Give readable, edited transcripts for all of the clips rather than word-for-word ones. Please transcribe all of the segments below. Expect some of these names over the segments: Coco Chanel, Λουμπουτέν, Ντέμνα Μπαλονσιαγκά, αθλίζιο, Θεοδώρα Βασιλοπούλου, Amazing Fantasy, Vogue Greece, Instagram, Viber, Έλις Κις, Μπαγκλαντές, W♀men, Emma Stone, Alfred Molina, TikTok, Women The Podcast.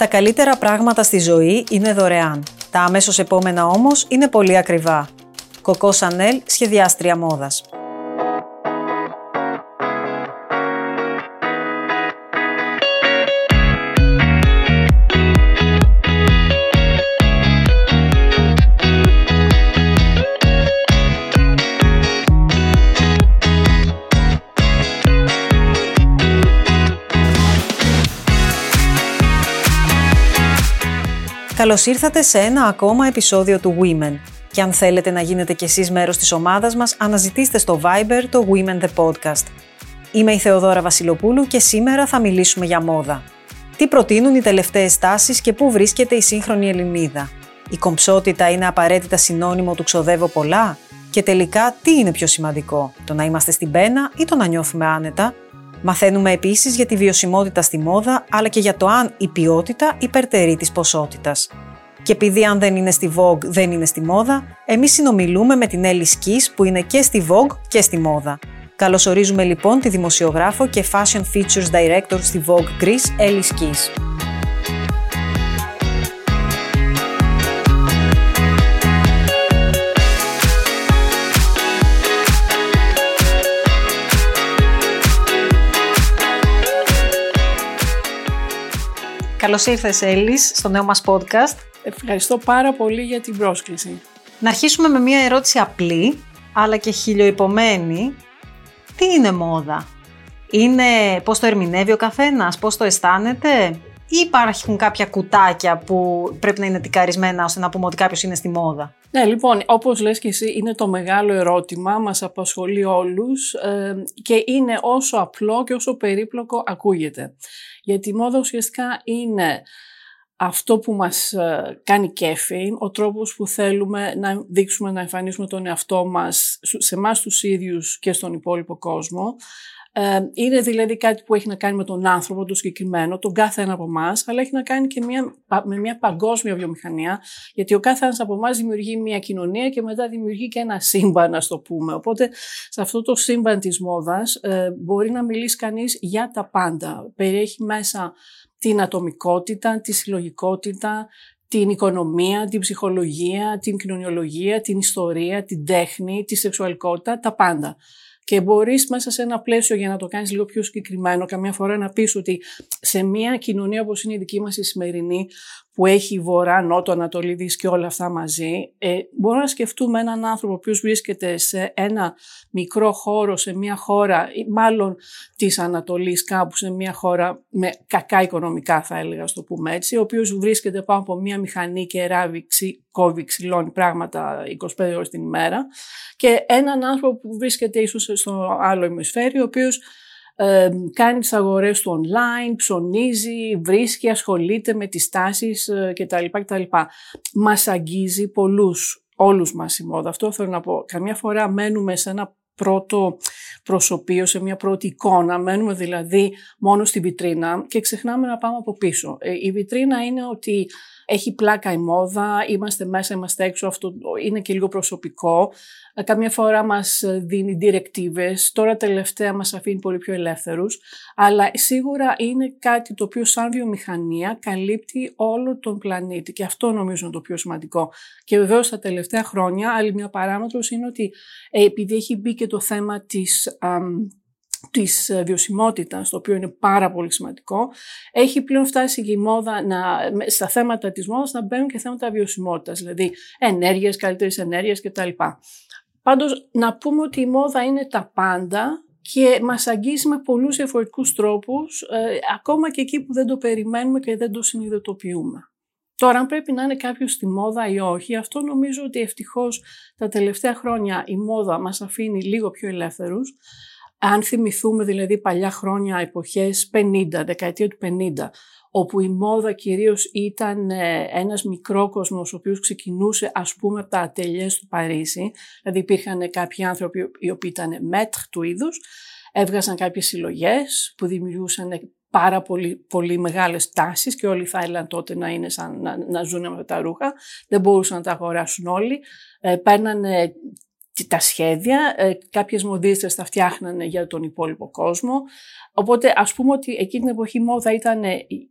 Τα καλύτερα πράγματα στη ζωή είναι δωρεάν. Τα αμέσως επόμενα όμως είναι πολύ ακριβά. Coco Chanel, σχεδιάστρια μόδας. Καλώς ήρθατε σε ένα ακόμα επεισόδιο του Women. Και αν θέλετε να γίνετε κι εσείς μέρος της ομάδας μας, αναζητήστε στο Viber το Women The Podcast. Είμαι η Θεοδώρα Βασιλοπούλου και σήμερα θα μιλήσουμε για μόδα. Τι προτείνουν οι τελευταίες τάσεις και πού βρίσκεται η σύγχρονη Ελληνίδα. Η κομψότητα είναι απαραίτητα συνώνυμο του ξοδεύω πολλά. Και τελικά τι είναι πιο σημαντικό, το να είμαστε στην πένα ή το να νιώθουμε άνετα. Μαθαίνουμε επίσης για τη βιωσιμότητα στη μόδα, αλλά και για το αν η ποιότητα υπερτερεί της ποσότητας. Και επειδή αν δεν είναι στη Vogue δεν είναι στη μόδα, εμείς συνομιλούμε με την Έλις Κις που είναι και στη Vogue και στη μόδα. Καλωσορίζουμε λοιπόν τη δημοσιογράφο και Fashion Features Director στη Vogue Greece, Έλις Κις. Καλώς ήρθες, Έλις, στο νέο μας podcast. Ευχαριστώ πάρα πολύ για την πρόσκληση. Να αρχίσουμε με μια ερώτηση απλή, αλλά και χιλιοϋπωμένη. Τι είναι μόδα? Είναι πώς το ερμηνεύει ο καθένας, πώς το αισθάνεται, ή υπάρχουν κάποια κουτάκια που πρέπει να είναι τικαρισμένα ώστε να πούμε ότι κάποιος είναι στη μόδα? Ναι, λοιπόν, όπως λες και εσύ, είναι το μεγάλο ερώτημα, μας απασχολεί όλους και είναι όσο απλό και όσο περίπλοκο ακούγεται. Γιατί η μόδα ουσιαστικά είναι αυτό που μας κάνει κέφι, ο τρόπος που θέλουμε να δείξουμε, να εμφανίσουμε τον εαυτό μας, σε εμάς τους ίδιους και στον υπόλοιπο κόσμο. Είναι δηλαδή κάτι που έχει να κάνει με τον άνθρωπο, το συγκεκριμένο, τον κάθε ένα από εμάς, αλλά έχει να κάνει και με μια παγκόσμια βιομηχανία, γιατί ο κάθε ένας από εμάς δημιουργεί μια κοινωνία και μετά δημιουργεί και ένα σύμπαν, ας το πούμε. Οπότε, σε αυτό το σύμπαν της μόδας μπορεί να μιλήσει κανείς για τα πάντα. Περιέχει μέσα την ατομικότητα, τη συλλογικότητα, την οικονομία, την ψυχολογία, την κοινωνιολογία, την ιστορία, την τέχνη, τη σεξουαλικότητα, τα πάντα. Και μπορείς μέσα σε ένα πλαίσιο, για να το κάνεις λίγο πιο συγκεκριμένο, καμιά φορά να πεις ότι σε μια κοινωνία όπως είναι η δική μας η σημερινή, που έχει βορρά, νότο, ανατολή, δύση και όλα αυτά μαζί, μπορούμε να σκεφτούμε έναν άνθρωπο ο οποίος βρίσκεται σε ένα μικρό χώρο, σε μια χώρα, μάλλον της Ανατολής, κάπου σε μια χώρα με κακά οικονομικά, θα έλεγα, στο πούμε έτσι, ο οποίος βρίσκεται πάνω από μια μηχανή και ράβει, κόβει, ξυλώνει πράγματα 25 ώρες την ημέρα, και έναν άνθρωπο που βρίσκεται ίσως στο άλλο ημισφαίριο, ο οποίος κάνει τις αγορές του online, ψωνίζει, βρίσκει, ασχολείται με τις τάσεις κτλ. Μας αγγίζει πολλούς, όλους μας η μόδα. Αυτό θέλω να πω. Καμιά φορά μένουμε σε ένα πρώτο προσωπείο, σε μια πρώτη εικόνα, μένουμε δηλαδή μόνο στη βιτρίνα και ξεχνάμε να πάμε από πίσω. Η βιτρίνα είναι ότι έχει πλάκα η μόδα, είμαστε μέσα, είμαστε έξω, αυτό είναι και λίγο προσωπικό. Καμιά φορά μας δίνει διρεκτίβες, τώρα τελευταία μας αφήνει πολύ πιο ελεύθερους, αλλά σίγουρα είναι κάτι το οποίο σαν βιομηχανία καλύπτει όλο τον πλανήτη και αυτό νομίζω είναι το πιο σημαντικό. Και βεβαίως τα τελευταία χρόνια άλλη μια παράμετρος είναι ότι επειδή έχει μπει και το θέμα της βιωσιμότητας, το οποίο είναι πάρα πολύ σημαντικό, έχει πλέον φτάσει και η μόδα στα θέματα της μόδας να μπαίνουν και θέματα βιωσιμότητας, δηλαδή ενέργειας, καλύτερης ενέργειας κτλ. Πάντως, να πούμε ότι η μόδα είναι τα πάντα και μας αγγίζει με πολλούς διαφορετικούς τρόπους, ακόμα και εκεί που δεν το περιμένουμε και δεν το συνειδητοποιούμε. Τώρα, αν πρέπει να είναι κάποιος στη μόδα ή όχι, αυτό νομίζω ότι ευτυχώς τα τελευταία χρόνια η μόδα μας αφήνει λίγο πιο ελεύθερους. Αν θυμηθούμε δηλαδή παλιά χρόνια, εποχές 50, δεκαετία του 50, όπου η μόδα κυρίως ήταν ένας μικρόκοσμος ο οποίος ξεκινούσε ας πούμε από τα ατελιές του Παρίσι, δηλαδή υπήρχαν κάποιοι άνθρωποι οι οποίοι ήταν μέτρ του είδους, έβγαζαν κάποιες συλλογές που δημιουργούσαν πάρα πολύ, πολύ μεγάλες τάσεις και όλοι θα έλεγαν τότε να είναι σαν να ζουν με τα ρούχα, δεν μπορούσαν να τα αγοράσουν όλοι, παίρνανε τα σχέδια, κάποιες μοδίστρες τα φτιάχνανε για τον υπόλοιπο κόσμο. Οπότε ας πούμε ότι εκείνη την εποχή η μόδα ήταν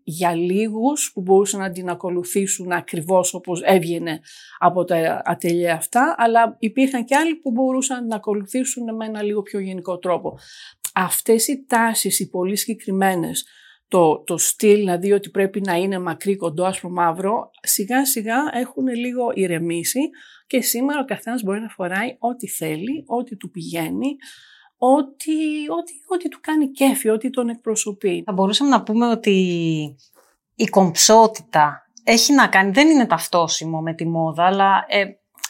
για λίγους που μπορούσαν να την ακολουθήσουν ακριβώς όπως έβγαινε από τα ατελιέ αυτά, αλλά υπήρχαν και άλλοι που μπορούσαν να ακολουθήσουν με ένα λίγο πιο γενικό τρόπο. Αυτές οι τάσεις, οι πολύ συγκεκριμένες, το στυλ, δηλαδή ότι πρέπει να είναι μακρύ, κοντό, άσπρο, μαύρο, σιγά σιγά έχουν λίγο ηρεμήσει και σήμερα ο καθένας μπορεί να φοράει ό,τι θέλει, ό,τι του πηγαίνει, ό,τι του κάνει κέφι, ό,τι τον εκπροσωπεί. Θα μπορούσαμε να πούμε ότι η κομψότητα έχει να κάνει, δεν είναι ταυτόσιμο με τη μόδα, αλλά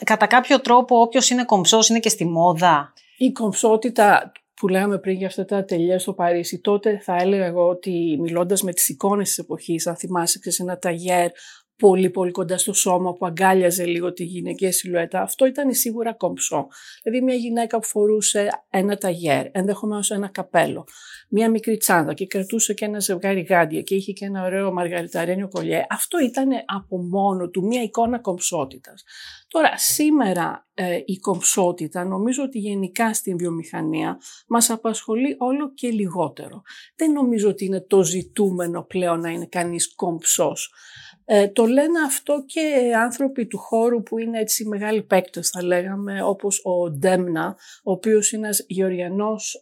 κατά κάποιο τρόπο όποιος είναι κομψός είναι και στη μόδα. Η κομψότητα που λέγαμε πριν για αυτά τα τελεία στο Παρίσι, τότε θα έλεγα εγώ ότι μιλώντας με τις εικόνες της εποχής, αν θυμάσαι ένα ταγιέρ πολύ πολύ κοντά στο σώμα που αγκάλιαζε λίγο τη γυναικεία σιλουέτα, αυτό ήταν σίγουρα κομψό. Δηλαδή μια γυναίκα που φορούσε ένα ταγιέρ, ενδεχομένως ένα καπέλο, μια μικρή τσάντα και κρατούσε και ένα ζευγάρι γάντια και είχε και ένα ωραίο μαργαριταρένιο κολιέ, αυτό ήταν από μόνο του μια εικόνα κομψότητας. Τώρα, σήμερα η κομψότητα νομίζω ότι γενικά στην βιομηχανία μας απασχολεί όλο και λιγότερο. Δεν νομίζω ότι είναι το ζητούμενο πλέον να είναι κανείς κομψός. Το λένε αυτό και άνθρωποι του χώρου που είναι έτσι μεγάλοι παίκτες, θα λέγαμε, όπως ο Ντέμνα, ο οποίος είναι ένας γεωργιανός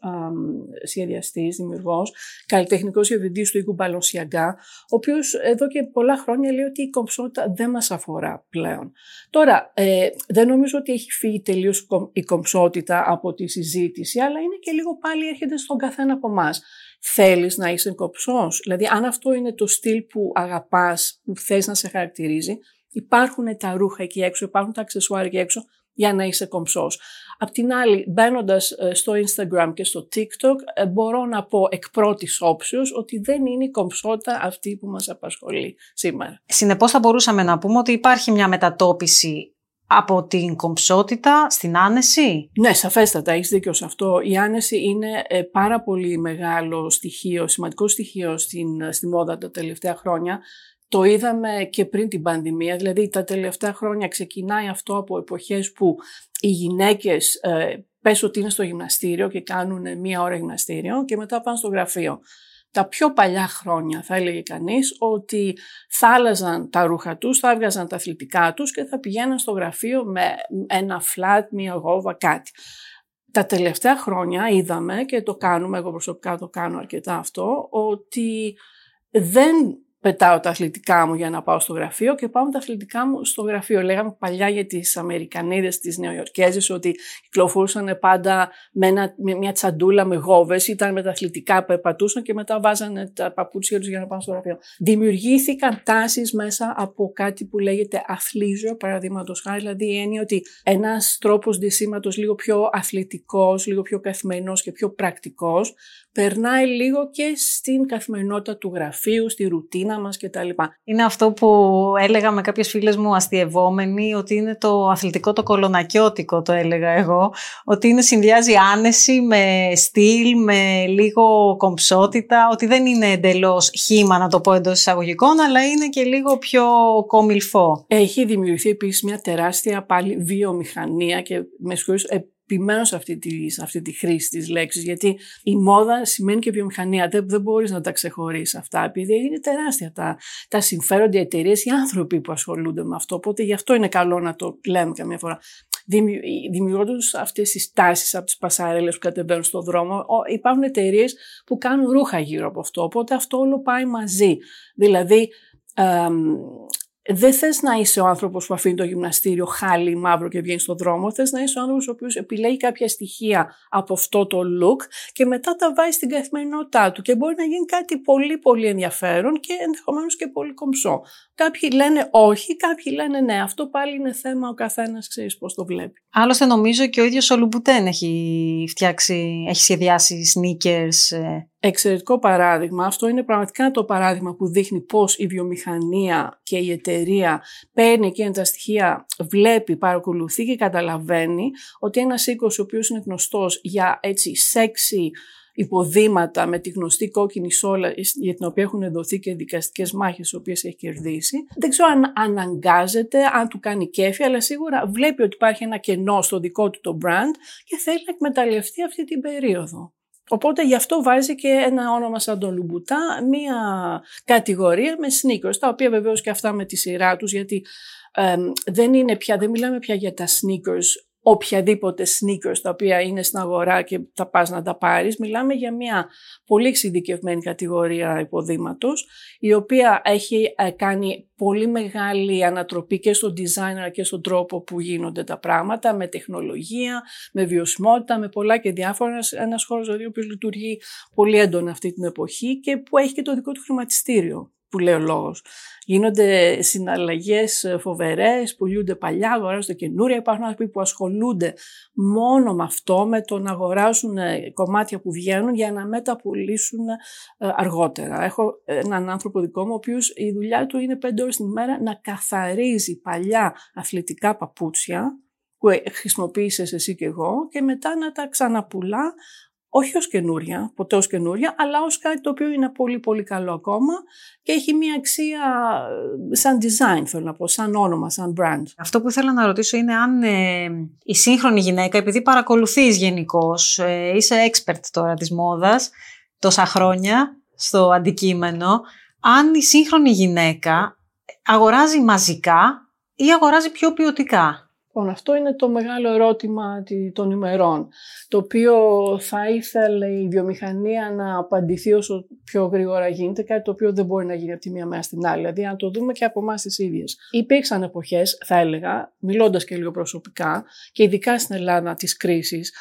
σχεδιαστής, δημιουργός, καλλιτεχνικός διευθυντής του οίκου Μπαλονσιαγκά, ο οποίος εδώ και πολλά χρόνια λέει ότι η κομψότητα δεν μας αφορά πλέον. Τώρα, δεν νομίζω ότι έχει φύγει τελείως η κομψότητα από τη συζήτηση, αλλά είναι και λίγο πάλι έρχεται στον καθένα από εμάς. Θέλεις να είσαι κομψός, δηλαδή αν αυτό είναι το στυλ που αγαπάς, που θες να σε χαρακτηρίζει, υπάρχουν τα ρούχα εκεί έξω, υπάρχουν τα αξεσουάρια εκεί έξω για να είσαι κομψός. Απ' την άλλη, μπαίνοντας στο Instagram και στο TikTok, μπορώ να πω εκ πρώτης όψεως ότι δεν είναι η κομψότητα αυτή που μας απασχολεί σήμερα. Συνεπώς θα μπορούσαμε να πούμε ότι υπάρχει μια μετατόπιση από την κομψότητα στην άνεση. Ναι, σαφέστατα, έχεις δίκιο σε αυτό. Η άνεση είναι πάρα πολύ μεγάλο στοιχείο, σημαντικό στοιχείο στη μόδα τα τελευταία χρόνια. Το είδαμε και πριν την πανδημία, δηλαδή τα τελευταία χρόνια ξεκινάει αυτό από εποχές που οι γυναίκες πες ότι είναι στο γυμναστήριο και κάνουν μία ώρα γυμναστήριο και μετά πάνε στο γραφείο. Τα πιο παλιά χρόνια θα έλεγε κανείς ότι θα άλλαζαν τα ρούχα τους, θα έβγαζαν τα αθλητικά τους και θα πηγαίναν στο γραφείο με ένα φλατ, μία γόβα, κάτι. Τα τελευταία χρόνια είδαμε και το κάνουμε, εγώ προσωπικά το κάνω αρκετά αυτό, ότι δεν πετάω τα αθλητικά μου για να πάω στο γραφείο και πάω τα αθλητικά μου στο γραφείο. Λέγαμε παλιά για τις Αμερικανίδες, τις Νεοϊορκέζες, ότι κυκλοφορούσαν πάντα με μια τσαντούλα με γόβες, ήταν με τα αθλητικά, περπατούσαν και μετά βάζανε τα παπούτσια τους για να πάνε στο γραφείο. Δημιουργήθηκαν τάσεις μέσα από κάτι που λέγεται αθλίζιο, παραδείγματος χάρη, δηλαδή η έννοια ότι ένας τρόπος ντυσίματος λίγο πιο αθλητικός, λίγο πιο καθημερινός και πιο πρακτικός, περνάει λίγο και στην καθημερινότητα του γραφείου, στη ρουτίνα μας κτλ. Είναι αυτό που έλεγα με κάποιες φίλες μου αστειευόμενοι, ότι είναι το αθλητικό, το κολονακιώτικο, το έλεγα εγώ, ότι είναι συνδυάζει άνεση με στυλ, με λίγο κομψότητα, ότι δεν είναι εντελώς χύμα, να το πω εντός εισαγωγικών, αλλά είναι και λίγο πιο κομιλφό. Έχει δημιουργηθεί επίσης μια τεράστια πάλι βιομηχανία και με σχολείς επιμένω σε αυτή τη χρήση της λέξης, γιατί η μόδα σημαίνει και βιομηχανία. Δεν μπορείς να τα ξεχωρίσεις αυτά, επειδή είναι τεράστια τα συμφέροντα, οι εταιρείες, οι άνθρωποι που ασχολούνται με αυτό. Οπότε γι' αυτό είναι καλό να το λέμε καμιά φορά. Δημιουργώντας αυτές τις τάσεις από τις πασαρέλες που κατεβαίνουν στον δρόμο, υπάρχουν εταιρείες που κάνουν ρούχα γύρω από αυτό. Οπότε αυτό όλο πάει μαζί. Δηλαδή, δεν θες να είσαι ο άνθρωπος που αφήνει το γυμναστήριο χάλι μαύρο και βγαίνει στον δρόμο. Θες να είσαι ο άνθρωπος ο οποίος επιλέγει κάποια στοιχεία από αυτό το look και μετά τα βάζει στην καθημερινότητά του. Και μπορεί να γίνει κάτι πολύ πολύ ενδιαφέρον και ενδεχομένως και πολύ κομψό. Κάποιοι λένε όχι, κάποιοι λένε ναι. Αυτό πάλι είναι θέμα, ο καθένας ξέρει πώς το βλέπει. Άλλωστε νομίζω και ο ίδιος ο Λουμπουτέν έχει σχεδιάσει sneakers. Εξαιρετικό παράδειγμα. Αυτό είναι πραγματικά το παράδειγμα που δείχνει πώς η βιομηχανία και η εταιρεία παίρνει εκείνα τα στοιχεία, βλέπει, παρακολουθεί και καταλαβαίνει ότι ένας οίκος ο οποίος είναι γνωστός για έτσι σεξι υποδήματα με τη γνωστή κόκκινη σόλα για την οποία έχουν δοθεί και δικαστικές μάχες, τις οποίες έχει κερδίσει. Δεν ξέρω αν αναγκάζεται, αν του κάνει κέφι, αλλά σίγουρα βλέπει ότι υπάρχει ένα κενό στο δικό του το brand και θέλει να εκμεταλλευτεί αυτή την περίοδο. Οπότε γι' αυτό βάζει και ένα όνομα σαν τον Λουμπουτά, μία κατηγορία με sneakers, τα οποία βεβαίως και αυτά με τη σειρά τους, γιατί δεν μιλάμε πια για τα sneakers, οποιαδήποτε sneakers τα οποία είναι στην αγορά και θα πας να τα πάρεις. Μιλάμε για μια πολύ εξειδικευμένη κατηγορία υποδήματος, η οποία έχει κάνει πολύ μεγάλη ανατροπή και στον designer και στον τρόπο που γίνονται τα πράγματα, με τεχνολογία, με βιωσιμότητα, με πολλά και διάφορα. Ένας χώρος δηλαδή, ο οποίος λειτουργεί πολύ έντονα αυτή την εποχή και που έχει και το δικό του χρηματιστήριο. Που λέει ο λόγος. Γίνονται συναλλαγές φοβερές, πουλούνται παλιά, αγοράζονται καινούρια. Υπάρχουν άνθρωποι που ασχολούνται μόνο με αυτό, με το να αγοράσουν κομμάτια που βγαίνουν για να μεταπουλήσουν αργότερα. Έχω έναν άνθρωπο δικό μου, ο οποίος η δουλειά του είναι 5 ώρες την ημέρα να καθαρίζει παλιά αθλητικά παπούτσια που χρησιμοποίησες εσύ και εγώ και μετά να τα ξαναπουλά. Όχι ως καινούρια, ποτέ ως καινούρια, αλλά ως κάτι το οποίο είναι πολύ πολύ καλό ακόμα και έχει μια αξία σαν design, θέλω να πω, σαν όνομα, σαν brand. Αυτό που ήθελα να ρωτήσω είναι αν η σύγχρονη γυναίκα, επειδή παρακολουθείς γενικώς, είσαι expert τώρα της μόδας τόσα χρόνια στο αντικείμενο, αν η σύγχρονη γυναίκα αγοράζει μαζικά ή αγοράζει πιο ποιοτικά. Αυτό είναι το μεγάλο ερώτημα των ημερών, το οποίο θα ήθελε η βιομηχανία να απαντηθεί όσο πιο γρήγορα γίνεται, κάτι το οποίο δεν μπορεί να γίνει από τη μία μέρα στην άλλη. Δηλαδή, αν το δούμε και από εμάς τις ίδιες. Υπήρξαν εποχές, θα έλεγα, μιλώντας και λίγο προσωπικά, και ειδικά στην Ελλάδα της κρίσης,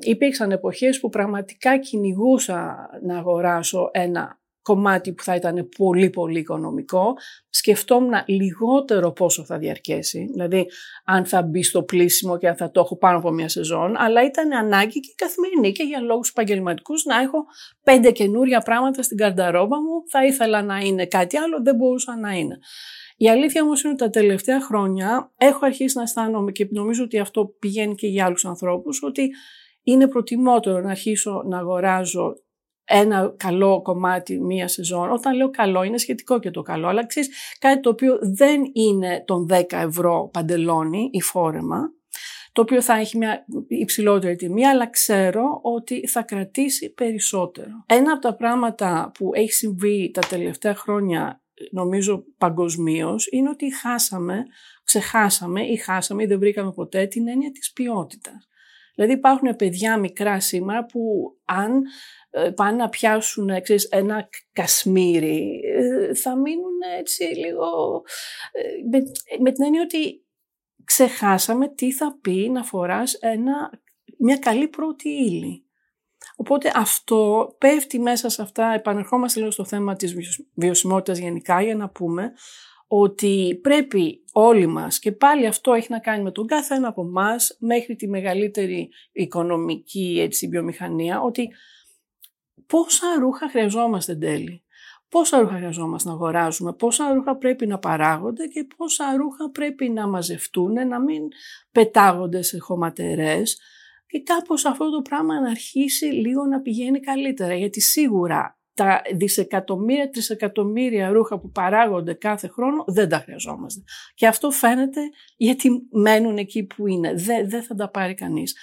υπήρξαν εποχές που πραγματικά κυνηγούσα να αγοράσω ένα κομμάτι που θα ήταν πολύ πολύ οικονομικό, σκεφτόμουν λιγότερο πόσο θα διαρκέσει, δηλαδή αν θα μπει στο πλήσιμο και αν θα το έχω πάνω από μια σεζόν, αλλά ήταν ανάγκη και καθημερινή και για λόγους επαγγελματικούς να έχω 5 καινούρια πράγματα στην καρταρόμπα μου, θα ήθελα να είναι κάτι άλλο, δεν μπορούσα να είναι. Η αλήθεια όμως είναι ότι τα τελευταία χρόνια έχω αρχίσει να αισθάνομαι και νομίζω ότι αυτό πηγαίνει και για άλλους ανθρώπους, ότι είναι προτιμότερο να αρχίσω να αγοράζω ένα καλό κομμάτι μία σεζόν. Όταν λέω καλό, είναι σχετικό και το καλό, αλλά ξέρεις, κάτι το οποίο δεν είναι των 10 ευρώ παντελόνι ή φόρεμα, το οποίο θα έχει μια υψηλότερη τιμή, αλλά ξέρω ότι θα κρατήσει περισσότερο. Ένα από τα πράγματα που έχει συμβεί τα τελευταία χρόνια, νομίζω παγκοσμίως, είναι ότι ξεχάσαμε ή δεν βρήκαμε ποτέ την έννοια της ποιότητας. Δηλαδή υπάρχουν παιδιά μικρά σήμερα που αν πάνε να πιάσουν ένα κασμίρι θα μείνουν έτσι λίγο με την έννοια ότι ξεχάσαμε τι θα πει να φοράς μια καλή πρώτη ύλη. Οπότε αυτό πέφτει μέσα σε αυτά, επανερχόμαστε λίγο στο θέμα της βιωσιμότητας γενικά για να πούμε ότι πρέπει όλοι μας, και πάλι αυτό έχει να κάνει με τον κάθε ένα από εμάς, μέχρι τη μεγαλύτερη οικονομική βιομηχανία, ότι πόσα ρούχα χρειαζόμαστε εν τέλει. Πόσα ρούχα χρειαζόμαστε να αγοράζουμε, πόσα ρούχα πρέπει να παράγονται και πόσα ρούχα πρέπει να μαζευτούν, να μην πετάγονται σε χωματερές και κάπως αυτό το πράγμα να αρχίσει λίγο να πηγαίνει καλύτερα, γιατί σίγουρα τα δισεκατομμύρια, τρισεκατομμύρια ρούχα που παράγονται κάθε χρόνο δεν τα χρειαζόμαστε. Και αυτό φαίνεται γιατί μένουν εκεί που είναι. Δεν θα τα πάρει κανείς.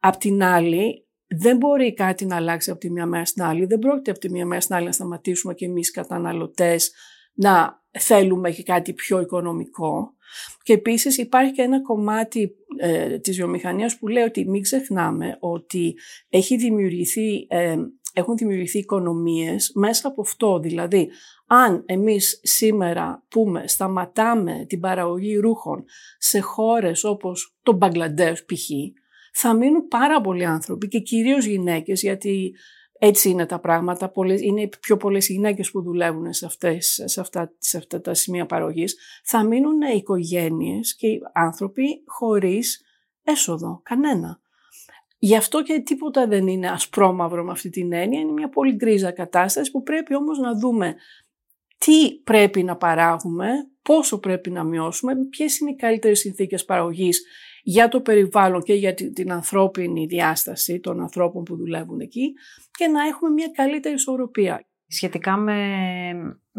Απ' την άλλη, δεν μπορεί κάτι να αλλάξει από τη μια μέρα στην άλλη. Δεν πρόκειται από τη μια μέρα στην άλλη να σταματήσουμε κι εμείς καταναλωτές να θέλουμε και κάτι πιο οικονομικό. Και επίσης υπάρχει και ένα κομμάτι της βιομηχανίας που λέει ότι μην ξεχνάμε ότι έχουν δημιουργηθεί οικονομίες μέσα από αυτό. Δηλαδή, αν εμείς σήμερα πούμε σταματάμε την παραγωγή ρούχων σε χώρες όπως το Μπαγκλαντές π.χ., θα μείνουν πάρα πολλοί άνθρωποι και κυρίως γυναίκες, γιατί έτσι είναι τα πράγματα, είναι πιο πολλές γυναίκες που δουλεύουν σε αυτά τα σημεία παραγωγής, θα μείνουν οικογένειες και άνθρωποι χωρίς έσοδο, κανένα. Γι' αυτό και τίποτα δεν είναι ασπρόμαυρο με αυτή την έννοια, είναι μια πολύ γκρίζα κατάσταση που πρέπει όμως να δούμε τι πρέπει να παράγουμε, πόσο πρέπει να μειώσουμε, ποιες είναι οι καλύτερες συνθήκες παραγωγής για το περιβάλλον και για την ανθρώπινη διάσταση των ανθρώπων που δουλεύουν εκεί και να έχουμε μια καλύτερη ισορροπία. Σχετικά με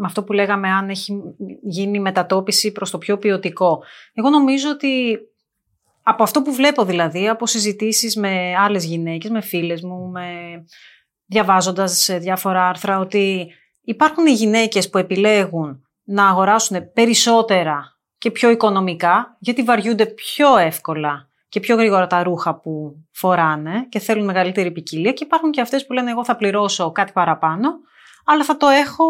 αυτό που λέγαμε, αν έχει γίνει μετατόπιση προς το πιο ποιοτικό. Εγώ νομίζω ότι από αυτό που βλέπω δηλαδή, από συζητήσεις με άλλες γυναίκες, με φίλες μου, διαβάζοντας διάφορα άρθρα, ότι υπάρχουν οι γυναίκες που επιλέγουν να αγοράσουν περισσότερα και πιο οικονομικά, γιατί βαριούνται πιο εύκολα και πιο γρήγορα τα ρούχα που φοράνε και θέλουν μεγαλύτερη ποικιλία, και υπάρχουν και αυτές που λένε εγώ θα πληρώσω κάτι παραπάνω, αλλά θα το έχω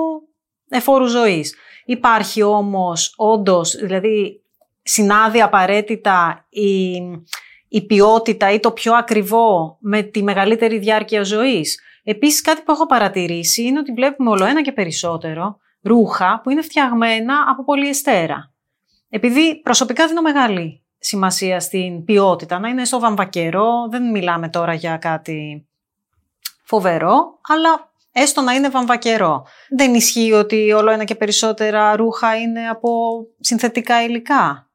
εφόρου ζωής. Υπάρχει όμως όντως, δηλαδή συνάδει απαραίτητα η ποιότητα ή το πιο ακριβό με τη μεγαλύτερη διάρκεια ζωής. Επίσης κάτι που έχω παρατηρήσει είναι ότι βλέπουμε όλο ένα και περισσότερο ρούχα που είναι φτιαγμένα από πολυεστέρα. Επειδή προσωπικά δίνω μεγάλη σημασία στην ποιότητα, να είναι στο βαμβακερό, δεν μιλάμε τώρα για κάτι φοβερό, αλλά έστω να είναι βαμβακερό. Δεν ισχύει ότι όλο ένα και περισσότερα ρούχα είναι από συνθετικά υλικά.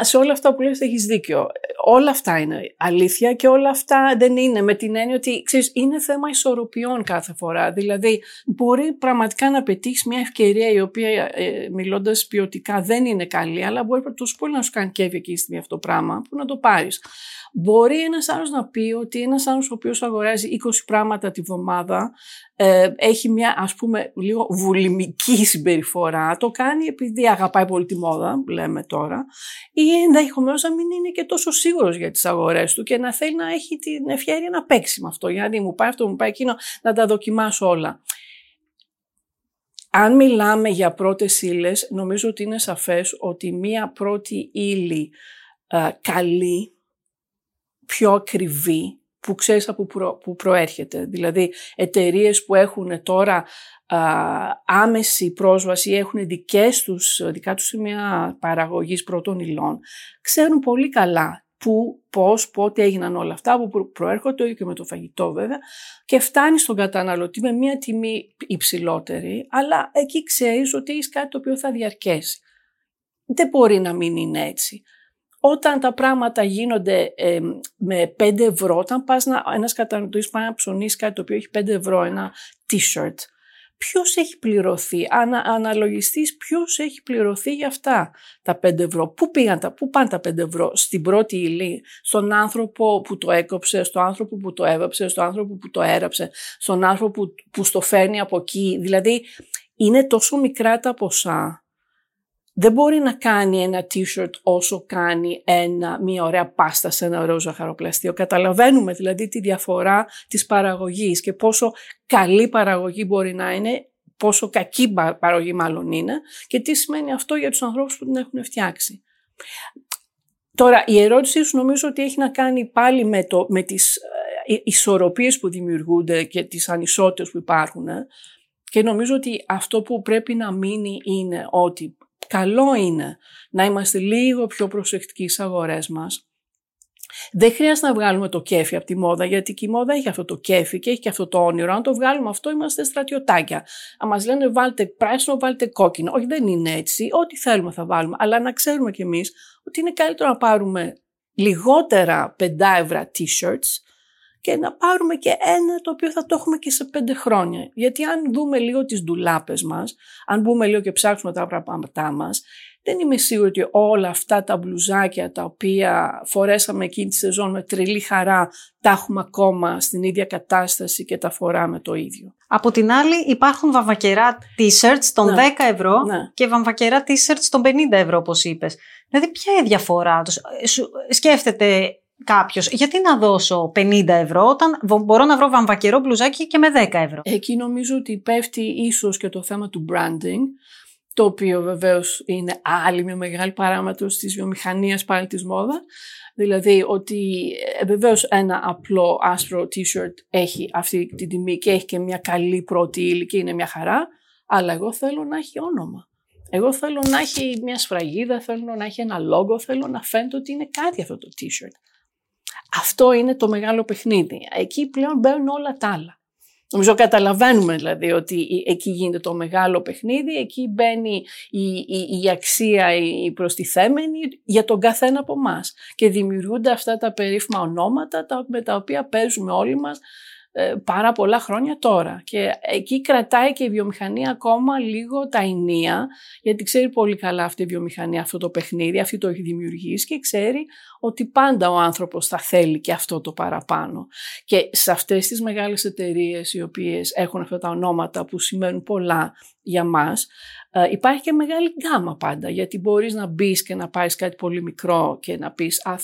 Σε όλα αυτά που λες έχεις δίκιο. Όλα αυτά είναι αλήθεια και όλα αυτά δεν είναι, με την έννοια ότι ξέρεις, είναι θέμα ισορροπιών κάθε φορά. Δηλαδή, μπορεί πραγματικά να πετύχεις μια ευκαιρία η οποία μιλώντας ποιοτικά δεν είναι καλή, αλλά μπορεί τόσο πολύ να σου κάνει κέφι εκεί στην αυτό πράγμα που να το πάρεις. Μπορεί ένας άλλος να πει ότι ένας άλλος ο οποίος αγοράζει 20 πράγματα τη βδομάδα, έχει μια ας πούμε λίγο βουλημική συμπεριφορά, το κάνει επειδή αγαπάει πολύ τη μόδα, λέμε τώρα, ή ενδεχομένως να μην είναι και τόσο σίγουρος για τις αγορές του και να θέλει να έχει την ευχέρεια να παίξει με αυτό, γιατί μου πάει αυτό, μου πάει εκείνο, να τα δοκιμάσω όλα. Αν μιλάμε για πρώτες ύλες, νομίζω ότι είναι σαφές ότι μια πρώτη ύλη καλή, πιο ακριβή, που ξέρεις από που προέρχεται. Δηλαδή εταιρείες που έχουν τώρα άμεση πρόσβαση, έχουν δικά τους σημεία παραγωγής πρώτων υλών, ξέρουν πολύ καλά πού, πώς, πότε έγιναν όλα αυτά, που προέρχονται, το ίδιο και με το φαγητό βέβαια, και φτάνει στον καταναλωτή με μια τιμή υψηλότερη, αλλά εκεί ξέρεις ότι έχεις κάτι το οποίο θα διαρκέσει. Δεν μπορεί να μην είναι έτσι. Όταν τα πράγματα γίνονται με 5 ευρώ, όταν ένας καταναλωτής πάει να ψωνίσει κάτι το οποίο έχει 5 ευρώ, ένα t-shirt, ποιος έχει πληρωθεί, αναλογιστής ποιος έχει πληρωθεί για αυτά τα 5 ευρώ, πού πάνε τα 5 ευρώ, στην πρώτη ύλη, στον άνθρωπο που το έκοψε, στον άνθρωπο που το έβαψε, στον άνθρωπο που το έραψε, στον άνθρωπο που στο φέρνει από εκεί, δηλαδή είναι τόσο μικρά τα ποσά. Δεν μπορεί να κάνει ένα t-shirt όσο κάνει μια ωραία πάστα σε ένα ωραίο ζαχαροπλαστείο. Καταλαβαίνουμε δηλαδή τη διαφορά της παραγωγής και πόσο καλή παραγωγή μπορεί να είναι, πόσο κακή παραγωγή μάλλον είναι και τι σημαίνει αυτό για τους ανθρώπους που την έχουν φτιάξει. Τώρα, η ερώτησή σου νομίζω ότι έχει να κάνει πάλι με τις ισορροπίες που δημιουργούνται και τις ανισότητες που υπάρχουν και νομίζω ότι αυτό που πρέπει να μείνει είναι ότι καλό είναι να είμαστε λίγο πιο προσεκτικοί στις αγορές μας. Δεν χρειάζεται να βγάλουμε το κέφι από τη μόδα, γιατί και η μόδα έχει αυτό το κέφι και έχει και αυτό το όνειρο. Αν το βγάλουμε αυτό, είμαστε στρατιωτάκια. Αν μας λένε βάλτε πράσινο, βάλτε κόκκινο. Όχι, δεν είναι έτσι. Ό,τι θέλουμε θα βάλουμε. Αλλά να ξέρουμε κι εμείς ότι είναι καλύτερο να πάρουμε λιγότερα 5 ευρώ t-shirts και να πάρουμε και ένα το οποίο θα το έχουμε και σε 5 χρόνια. Γιατί αν δούμε λίγο τις ντουλάπες μας, αν μπούμε λίγο και ψάξουμε τα πράγματα μας, δεν είμαι σίγουρη ότι όλα αυτά τα μπλουζάκια τα οποία φορέσαμε εκείνη τη σεζόν με τρελή χαρά, τα έχουμε ακόμα στην ίδια κατάσταση και τα φοράμε το ίδιο. Από την άλλη υπάρχουν βαμβακερά t-shirts των 10 ευρώ και βαμβακερά t-shirts των 50 ευρώ, όπως είπες. Δηλαδή ποια είναι η διαφορά τους? Σκέφτεται κάποιος, γιατί να δώσω 50 ευρώ όταν μπορώ να βρω βαμβακερό μπλουζάκι και με 10 ευρώ. Εκεί νομίζω ότι πέφτει ίσως και το θέμα του branding, το οποίο βεβαίως είναι άλλη μια μεγάλη παράμετρος της βιομηχανίας πάλι της μόδα. Δηλαδή ότι βεβαίως ένα απλό άσπρο t-shirt έχει αυτή την τιμή και έχει και μια καλή πρώτη ύλη και είναι μια χαρά, αλλά εγώ θέλω να έχει όνομα. Εγώ θέλω να έχει μια σφραγίδα, θέλω να έχει ένα logo, θέλω να φαίνεται ότι είναι κάτι αυτό το t-shirt. Αυτό είναι το μεγάλο παιχνίδι. Εκεί πλέον μπαίνουν όλα τα άλλα. Νομίζω καταλαβαίνουμε δηλαδή ότι εκεί γίνεται το μεγάλο παιχνίδι, εκεί μπαίνει η αξία, η προστιθέμενη για τον καθένα από εμάς. Και δημιουργούνται αυτά τα περίφημα ονόματα με τα οποία παίζουμε όλοι μας πάρα πολλά χρόνια τώρα. Και εκεί κρατάει και η βιομηχανία ακόμα λίγο τα ηνία, γιατί ξέρει πολύ καλά αυτή η βιομηχανία αυτό το παιχνίδι, αυτή το έχει δημιουργήσει και ξέρει ότι πάντα ο άνθρωπος θα θέλει και αυτό το παραπάνω. Και σε αυτές τις μεγάλες εταιρείες οι οποίες έχουν αυτά τα ονόματα που σημαίνουν πολλά για μας, υπάρχει και μεγάλη γκάμα πάντα, γιατί μπορείς να μπεις και να πάρεις κάτι πολύ μικρό και να πεις «Α,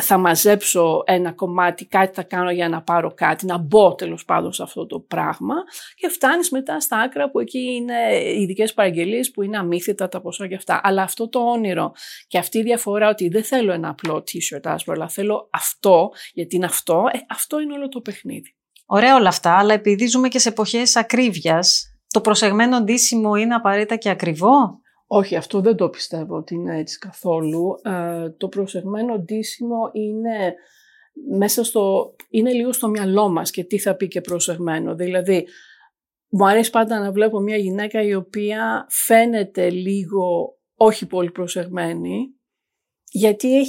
θα μαζέψω ένα κομμάτι, κάτι θα κάνω για να πάρω κάτι», να μπω τέλος πάντων σε αυτό το πράγμα, και φτάνεις μετά στα άκρα που εκεί είναι ειδικές παραγγελίες που είναι αμύθιτα τα ποσά και αυτά. Αλλά αυτό το όνειρο και αυτή η διαφορά ότι δεν θέλω ένα απλό t-shirt άσπρο, αλλά θέλω αυτό, γιατί είναι αυτό, αυτό είναι όλο το παιχνίδι. Ωραία όλα αυτά, αλλά επειδή ζούμε και σε εποχές ακρίβειας, το προσεγμένο ντύσιμο είναι απαραίτητα και ακριβό? Όχι, αυτό δεν το πιστεύω ότι είναι έτσι καθόλου. Το προσεγμένο ντύσιμο είναι μέσα είναι λίγο στο μυαλό μας και τι θα πει και προσεγμένο. Δηλαδή, μου αρέσει πάντα να βλέπω μια γυναίκα η οποία φαίνεται λίγο όχι πολύ προσεγμένη, γιατί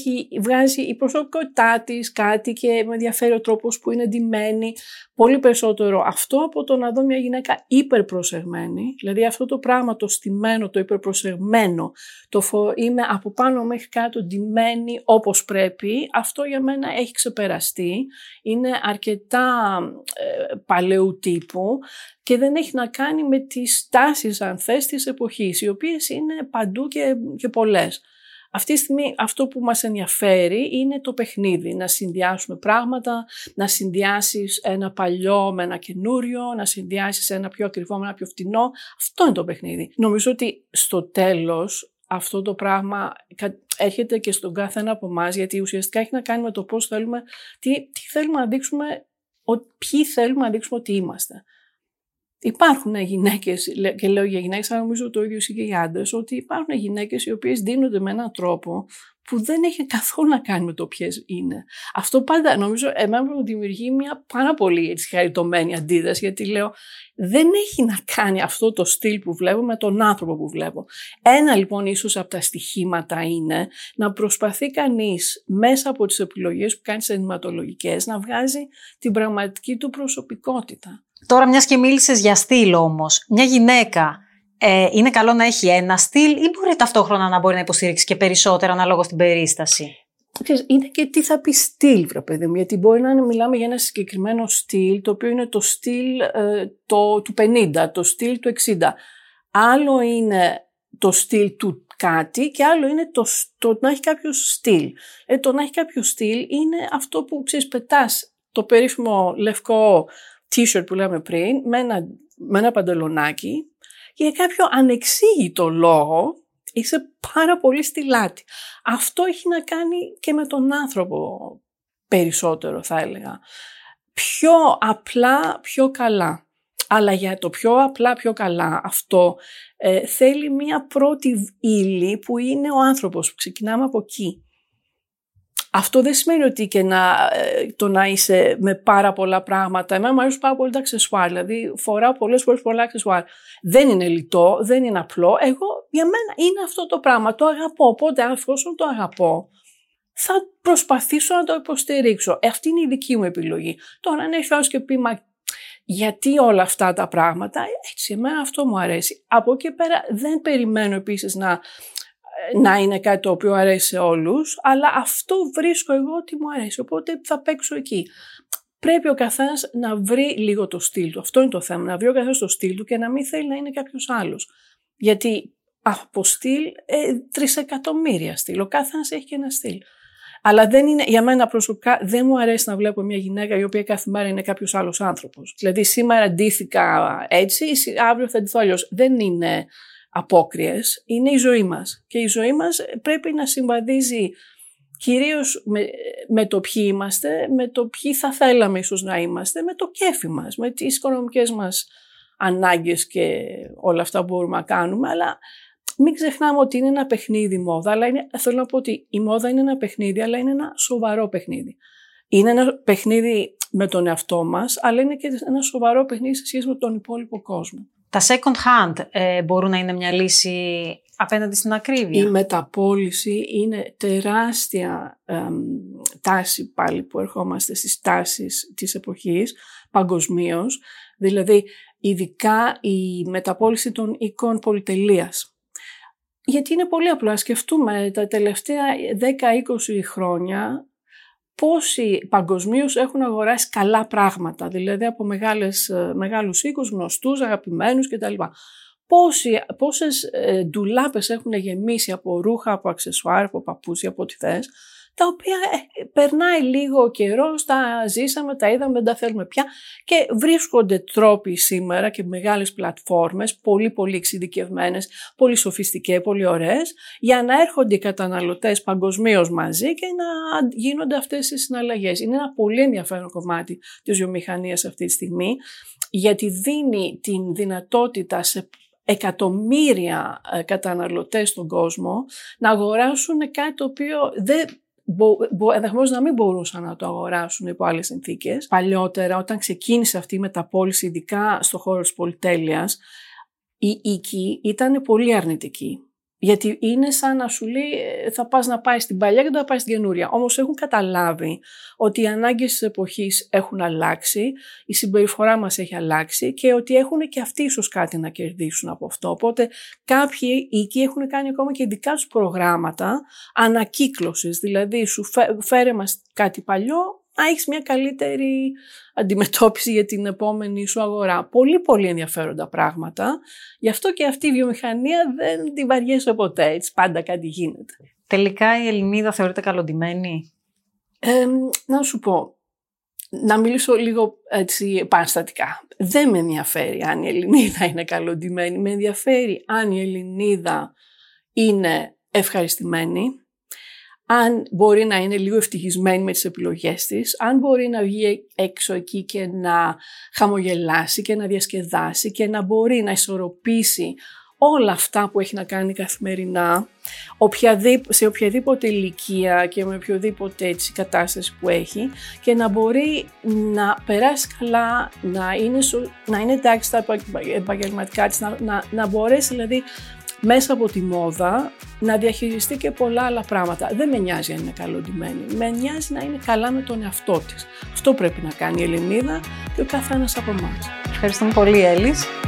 βγάζει η προσωπικότητά της κάτι και με ενδιαφέρει ο τρόπος που είναι ντυμένη, πολύ περισσότερο αυτό από το να δω μια γυναίκα υπερπροσεγμένη. Δηλαδή αυτό το πράγμα το στυμμένο, το υπερπροσεγμένο, είμαι από πάνω μέχρι κάτω ντυμένη όπως πρέπει, αυτό για μένα έχει ξεπεραστεί, είναι αρκετά παλαιού τύπου και δεν έχει να κάνει με τις τάσεις, αν θες, της εποχής, οι οποίες είναι παντού και πολλές. Αυτή τη στιγμή αυτό που μας ενδιαφέρει είναι το παιχνίδι, να συνδυάσουμε πράγματα, να συνδυάσεις ένα παλιό με ένα καινούριο, να συνδυάσεις ένα πιο ακριβό με ένα πιο φτηνό. Αυτό είναι το παιχνίδι. Νομίζω ότι στο τέλος αυτό το πράγμα έρχεται και στον κάθε ένα από εμάς, γιατί ουσιαστικά έχει να κάνει με το πώς θέλουμε, τι θέλουμε να δείξουμε, ποιοι θέλουμε να δείξουμε ότι είμαστε. Υπάρχουν γυναίκες, και λέω για γυναίκες, αλλά νομίζω το ίδιο ισχύει και για άντρες, ότι υπάρχουν γυναίκες οι οποίες ντύνονται με έναν τρόπο που δεν έχει καθόλου να κάνει με το ποιες είναι. Αυτό πάντα, νομίζω, εμένα μου δημιουργεί μια πάρα πολύ χαριτωμένη αντίδραση, γιατί λέω, δεν έχει να κάνει αυτό το στυλ που βλέπω με τον άνθρωπο που βλέπω. Ένα λοιπόν ίσως από τα στοιχήματα είναι να προσπαθεί κανείς μέσα από τις επιλογές που κάνει σε ενδυματολογικές να βγάζει την πραγματική του προσωπικότητα. Τώρα, μιας και μίλησες για στυλ όμως, μια γυναίκα είναι καλό να έχει ένα στυλ ή μπορεί ταυτόχρονα να μπορεί να υποστηρίξει και περισσότερα ανάλογα στην περίσταση? Είναι και τι θα πει στυλ, βρε παιδί μου, γιατί μπορεί να μιλάμε για ένα συγκεκριμένο στυλ, το οποίο είναι το στυλ του 50, το στυλ του 60. Άλλο είναι το στυλ του κάτι και άλλο είναι το να έχει κάποιο στυλ. Το να έχει κάποιο στυλ είναι αυτό που, ξέρεις, πετάς το περίφημο λευκό t-shirt που λέμε πριν, με ένα παντελονάκι, και για κάποιο ανεξήγητο λόγο είσαι πάρα πολύ στυλάτη. Αυτό έχει να κάνει και με τον άνθρωπο περισσότερο, θα έλεγα. Πιο απλά, πιο καλά. Αλλά για το πιο απλά, πιο καλά αυτό θέλει μία πρώτη ύλη που είναι ο άνθρωπος. Ξεκινάμε από εκεί. Αυτό δεν σημαίνει ότι και το να είσαι με πάρα πολλά πράγματα. Εμένα μου αρέσουν πάρα πολύ τα αξεσουάρ, δηλαδή φοράω πολλές φορές πολλά αξεσουάρ. Δεν είναι λιτό, δεν είναι απλό. Εγώ, για μένα είναι αυτό το πράγμα, το αγαπώ. Οπότε, αφόσον το αγαπώ, θα προσπαθήσω να το υποστηρίξω. Αυτή είναι η δική μου επιλογή. Τώρα, αν έχει ο άλλος και πει, μα γιατί όλα αυτά τα πράγματα, έτσι, εμένα αυτό μου αρέσει. Από εκεί πέρα δεν περιμένω επίσης να είναι κάτι το οποίο αρέσει σε όλους, αλλά αυτό βρίσκω εγώ ότι μου αρέσει, οπότε θα παίξω εκεί. Πρέπει ο καθένας να βρει λίγο το στυλ του, αυτό είναι το θέμα, να βρει ο καθένας το στυλ του και να μην θέλει να είναι κάποιος άλλος. Γιατί από στυλ, 3 εκατομμύρια στυλ, ο καθένας έχει και ένα στυλ. Αλλά δεν είναι, για μένα προσωπικά δεν μου αρέσει να βλέπω μια γυναίκα η οποία κάθε μέρα είναι κάποιος άλλος άνθρωπος. Δηλαδή σήμερα ντύθηκα έτσι, αύριο θα ντυθώ αλλιώς. Δεν είναι απόκριες, είναι η ζωή μας. Και η ζωή μας πρέπει να συμβαδίζει κυρίως με το ποιοι είμαστε, με το ποιοι θα θέλαμε ίσως να είμαστε, με το κέφι μας, με τις οικονομικές μας ανάγκες και όλα αυτά που μπορούμε να κάνουμε. Αλλά μην ξεχνάμε ότι είναι ένα παιχνίδι μόδα, αλλά θέλω να πω ότι η μόδα είναι ένα παιχνίδι, αλλά είναι ένα σοβαρό παιχνίδι. Είναι ένα παιχνίδι με τον εαυτό μας, αλλά είναι και ένα σοβαρό παιχνίδι σε σχέση με τον υπόλοιπο κόσμο. Τα second hand μπορούν να είναι μια λύση απέναντι στην ακρίβεια. Η μεταπώληση είναι τεράστια τάση πάλι που ερχόμαστε στις τάσεις της εποχής παγκοσμίως. Δηλαδή ειδικά η μεταπώληση των οίκων πολυτελείας. Γιατί είναι πολύ απλό. Ας σκεφτούμε τα τελευταία 10-20 χρόνια πόσοι παγκοσμίως έχουν αγοράσει καλά πράγματα, δηλαδή από μεγάλους οίκους, γνωστούς, αγαπημένους κτλ. Πόσες ντουλάπες έχουν γεμίσει από ρούχα, από αξεσουάρ, από παπούτσια, από ό,τι θες, τα οποία περνάει λίγο καιρό, τα ζήσαμε, τα είδαμε, δεν τα θέλουμε πια και βρίσκονται τρόποι σήμερα και μεγάλες πλατφόρμες, πολύ πολύ εξειδικευμένες, πολύ σοφιστικές, πολύ ωραίες, για να έρχονται οι καταναλωτές παγκοσμίως μαζί και να γίνονται αυτές οι συναλλαγές. Είναι ένα πολύ ενδιαφέρον κομμάτι της βιομηχανίας αυτή τη στιγμή, γιατί δίνει την δυνατότητα σε εκατομμύρια καταναλωτές στον κόσμο να αγοράσουν κάτι το οποίο ενδεχομένως να μην μπορούσαν να το αγοράσουν υπό άλλες συνθήκες. Παλιότερα, όταν ξεκίνησε αυτή η μεταπώληση, ειδικά στον χώρο της πολυτέλειας, οι οίκοι ήταν πολύ αρνητικοί. Γιατί είναι σαν να σου λέει θα πάει στην παλιά και θα πάει στην καινούρια. Όμως έχουν καταλάβει ότι οι ανάγκες της εποχής έχουν αλλάξει, η συμπεριφορά μας έχει αλλάξει και ότι έχουν και αυτοί ίσως κάτι να κερδίσουν από αυτό. Οπότε κάποιοι οίκοι έχουν κάνει ακόμα και δικά τους προγράμματα ανακύκλωσης. Δηλαδή σου φέρε μας κάτι παλιό, να έχεις μια καλύτερη αντιμετώπιση για την επόμενη σου αγορά. Πολύ πολύ ενδιαφέροντα πράγματα. Γι' αυτό και αυτή η βιομηχανία δεν την βαριέσαι ποτέ. Έτσι, πάντα κάτι γίνεται. Τελικά η Ελληνίδα θεωρείται καλοντημένη? Να σου πω, να μιλήσω λίγο έτσι πανστατικά. Δεν με ενδιαφέρει αν η Ελληνίδα είναι καλοντημένη. Με ενδιαφέρει αν η Ελληνίδα είναι ευχαριστημένη, αν μπορεί να είναι λίγο ευτυχισμένη με τις επιλογές της, αν μπορεί να βγει έξω εκεί και να χαμογελάσει και να διασκεδάσει και να μπορεί να ισορροπήσει όλα αυτά που έχει να κάνει καθημερινά, σε οποιαδήποτε ηλικία και με οποιοδήποτε έτσι κατάσταση που έχει, και να μπορεί να περάσει καλά, να είναι εντάξει τα επαγγελματικά της, να μπορέσει δηλαδή μέσα από τη μόδα να διαχειριστεί και πολλά άλλα πράγματα. Δεν με νοιάζει αν είναι καλοντημένη. Με νοιάζει να είναι καλά με τον εαυτό της. Αυτό πρέπει να κάνει η Ελληνίδα και ο καθένας από εμάς. Ευχαριστούμε πολύ, Έλις.